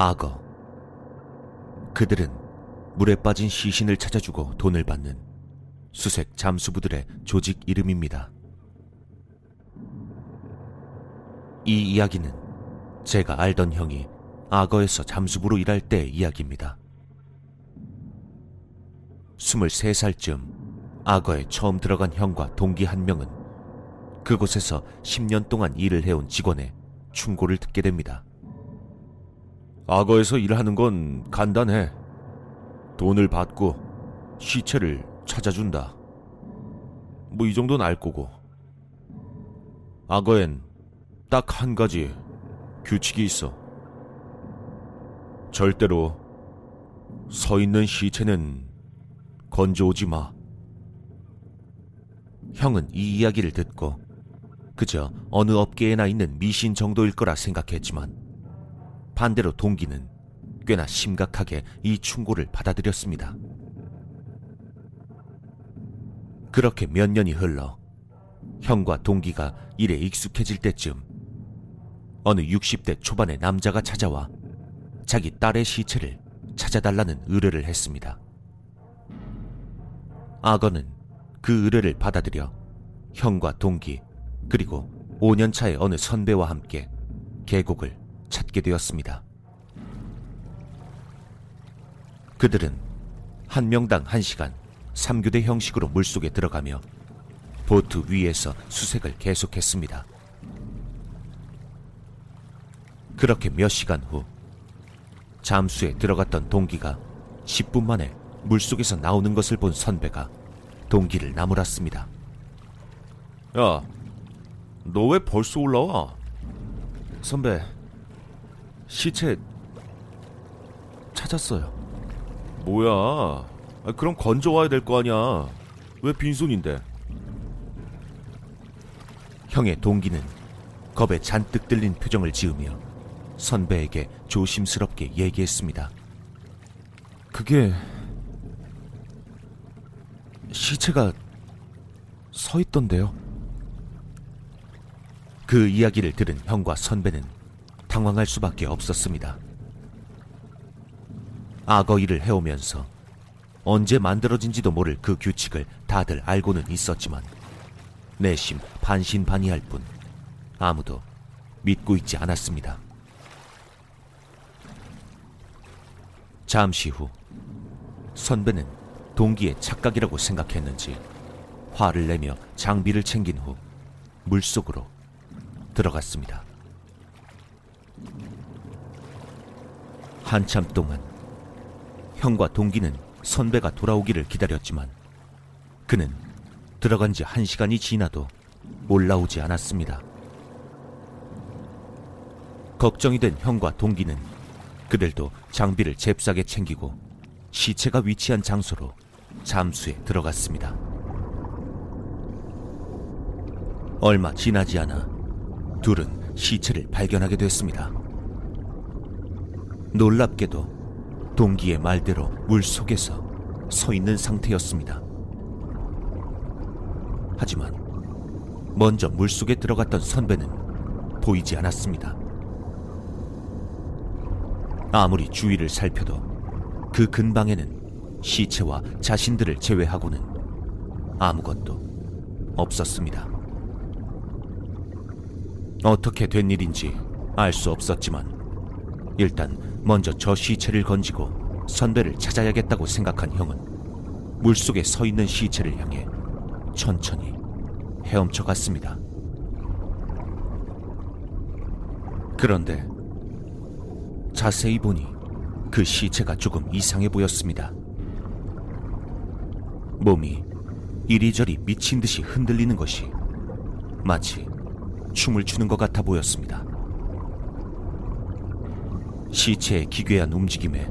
악어. 그들은 물에 빠진 시신을 찾아주고 돈을 받는 수색 잠수부들의 조직 이름입니다. 이 이야기는 제가 알던 형이 악어에서 잠수부로 일할 때의 이야기입니다. 23살쯤 악어에 처음 들어간 형과 동기 한 명은 그곳에서 10년 동안 일을 해온 직원의 충고를 듣게 됩니다. 악어에서 일하는 건 간단해. 돈을 받고 시체를 찾아준다. 뭐 이 정도는 알 거고. 악어엔 딱 한 가지 규칙이 있어. 절대로 서 있는 시체는 건져오지 마. 형은 이 이야기를 듣고 그저 어느 업계에나 있는 미신 정도일 거라 생각했지만 반대로 동기는 꽤나 심각하게 이 충고를 받아들였습니다. 그렇게 몇 년이 흘러 형과 동기가 일에 익숙해질 때쯤 어느 60대 초반의 남자가 찾아와 자기 딸의 시체를 찾아달라는 의뢰를 했습니다. 악어는 그 의뢰를 받아들여 형과 동기 그리고 5년 차의 어느 선배와 함께 계곡을 찾게 되었습니다. 그들은 한 명당 1시간 3교대 형식으로 물속에 들어가며 보트 위에서 수색을 계속했습니다. 그렇게 몇 시간 후 잠수에 들어갔던 동기가 10분 만에 물속에서 나오는 것을 본 선배가 동기를 나무랐습니다. 야, 너 왜 벌써 올라와? 선배, 시체 찾았어요. 뭐야? 그럼 건져와야 될 거 아니야. 왜 빈손인데? 형의 동기는 겁에 잔뜩 들린 표정을 지으며 선배에게 조심스럽게 얘기했습니다. 그게 시체가 서 있던데요. 그 이야기를 들은 형과 선배는 당황할 수밖에 없었습니다. 악어 일을 해오면서 언제 만들어진지도 모를 그 규칙을 다들 알고는 있었지만 내심 반신반의할 뿐 아무도 믿고 있지 않았습니다. 잠시 후 선배는 동기의 착각이라고 생각했는지 화를 내며 장비를 챙긴 후 물속으로 들어갔습니다. 한참 동안 형과 동기는 선배가 돌아오기를 기다렸지만 그는 들어간 지 1시간이 지나도 올라오지 않았습니다. 걱정이 된 형과 동기는 그들도 장비를 잽싸게 챙기고 시체가 위치한 장소로 잠수에 들어갔습니다. 얼마 지나지 않아 둘은 시체를 발견하게 됐습니다. 놀랍게도 동기의 말대로 물속에서 서 있는 상태였습니다. 하지만 먼저 물속에 들어갔던 선배는 보이지 않았습니다. 아무리 주위를 살펴도 그 근방에는 시체와 자신들을 제외하고는 아무것도 없었습니다. 어떻게 된 일인지 알 수 없었지만 일단 먼저 저 시체를 건지고 선배를 찾아야겠다고 생각한 형은 물속에 서 있는 시체를 향해 천천히 헤엄쳐 갔습니다. 그런데 자세히 보니 그 시체가 조금 이상해 보였습니다. 몸이 이리저리 미친 듯이 흔들리는 것이 마치 춤을 추는 것 같아 보였습니다. 시체의 기괴한 움직임에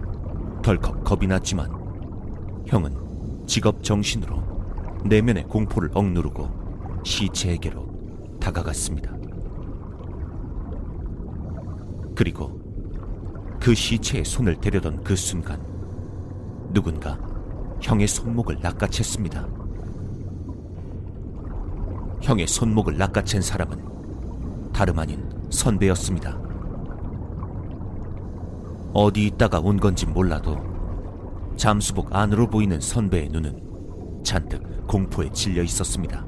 덜컥 겁이 났지만 형은 직업 정신으로 내면의 공포를 억누르고 시체에게로 다가갔습니다. 그리고 그 시체에 손을 대려던 그 순간 누군가 형의 손목을 낚아챘습니다. 형의 손목을 낚아챈 사람은 다름 아닌 선배였습니다. 어디 있다가 온 건지 몰라도 잠수복 안으로 보이는 선배의 눈은 잔뜩 공포에 질려 있었습니다.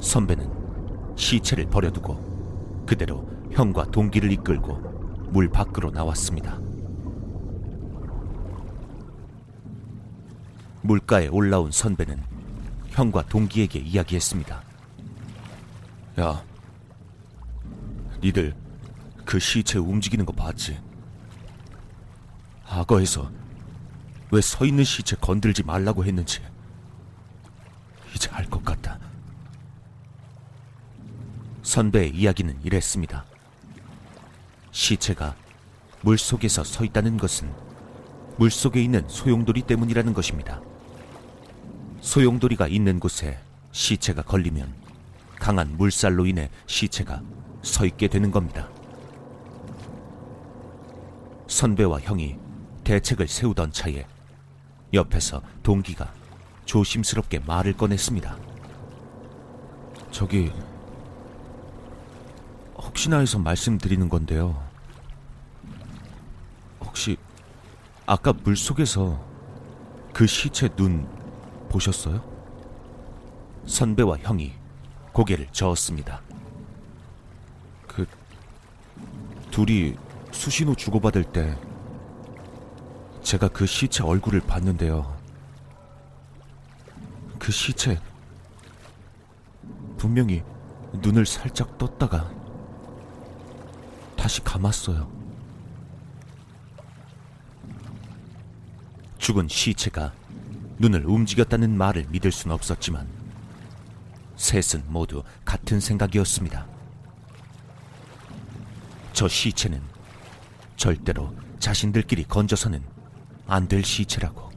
선배는 시체를 버려두고 그대로 형과 동기를 이끌고 물 밖으로 나왔습니다. 물가에 올라온 선배는 형과 동기에게 이야기했습니다. 야, 니들 그 시체 움직이는 거 봤지? 악어에서 왜 서 있는 시체 건들지 말라고 했는지 이제 알 것 같다. 선배의 이야기는 이랬습니다. 시체가 물속에서 서 있다는 것은 물속에 있는 소용돌이 때문이라는 것입니다. 소용돌이가 있는 곳에 시체가 걸리면 강한 물살로 인해 시체가 서 있게 되는 겁니다. 선배와 형이 대책을 세우던 차에 옆에서 동기가 조심스럽게 말을 꺼냈습니다. 저기, 혹시나 해서 말씀드리는 건데요. 혹시 아까 물속에서 그 시체 눈 보셨어요? 선배와 형이 고개를 저었습니다. 그 둘이 수신호 주고받을 때 제가 그 시체 얼굴을 봤는데요. 그 시체 분명히 눈을 살짝 떴다가 다시 감았어요. 죽은 시체가 눈을 움직였다는 말을 믿을 순 없었지만 셋은 모두 같은 생각이었습니다. 저 시체는 절대로 자신들끼리 건져서는 안 될 시체라고.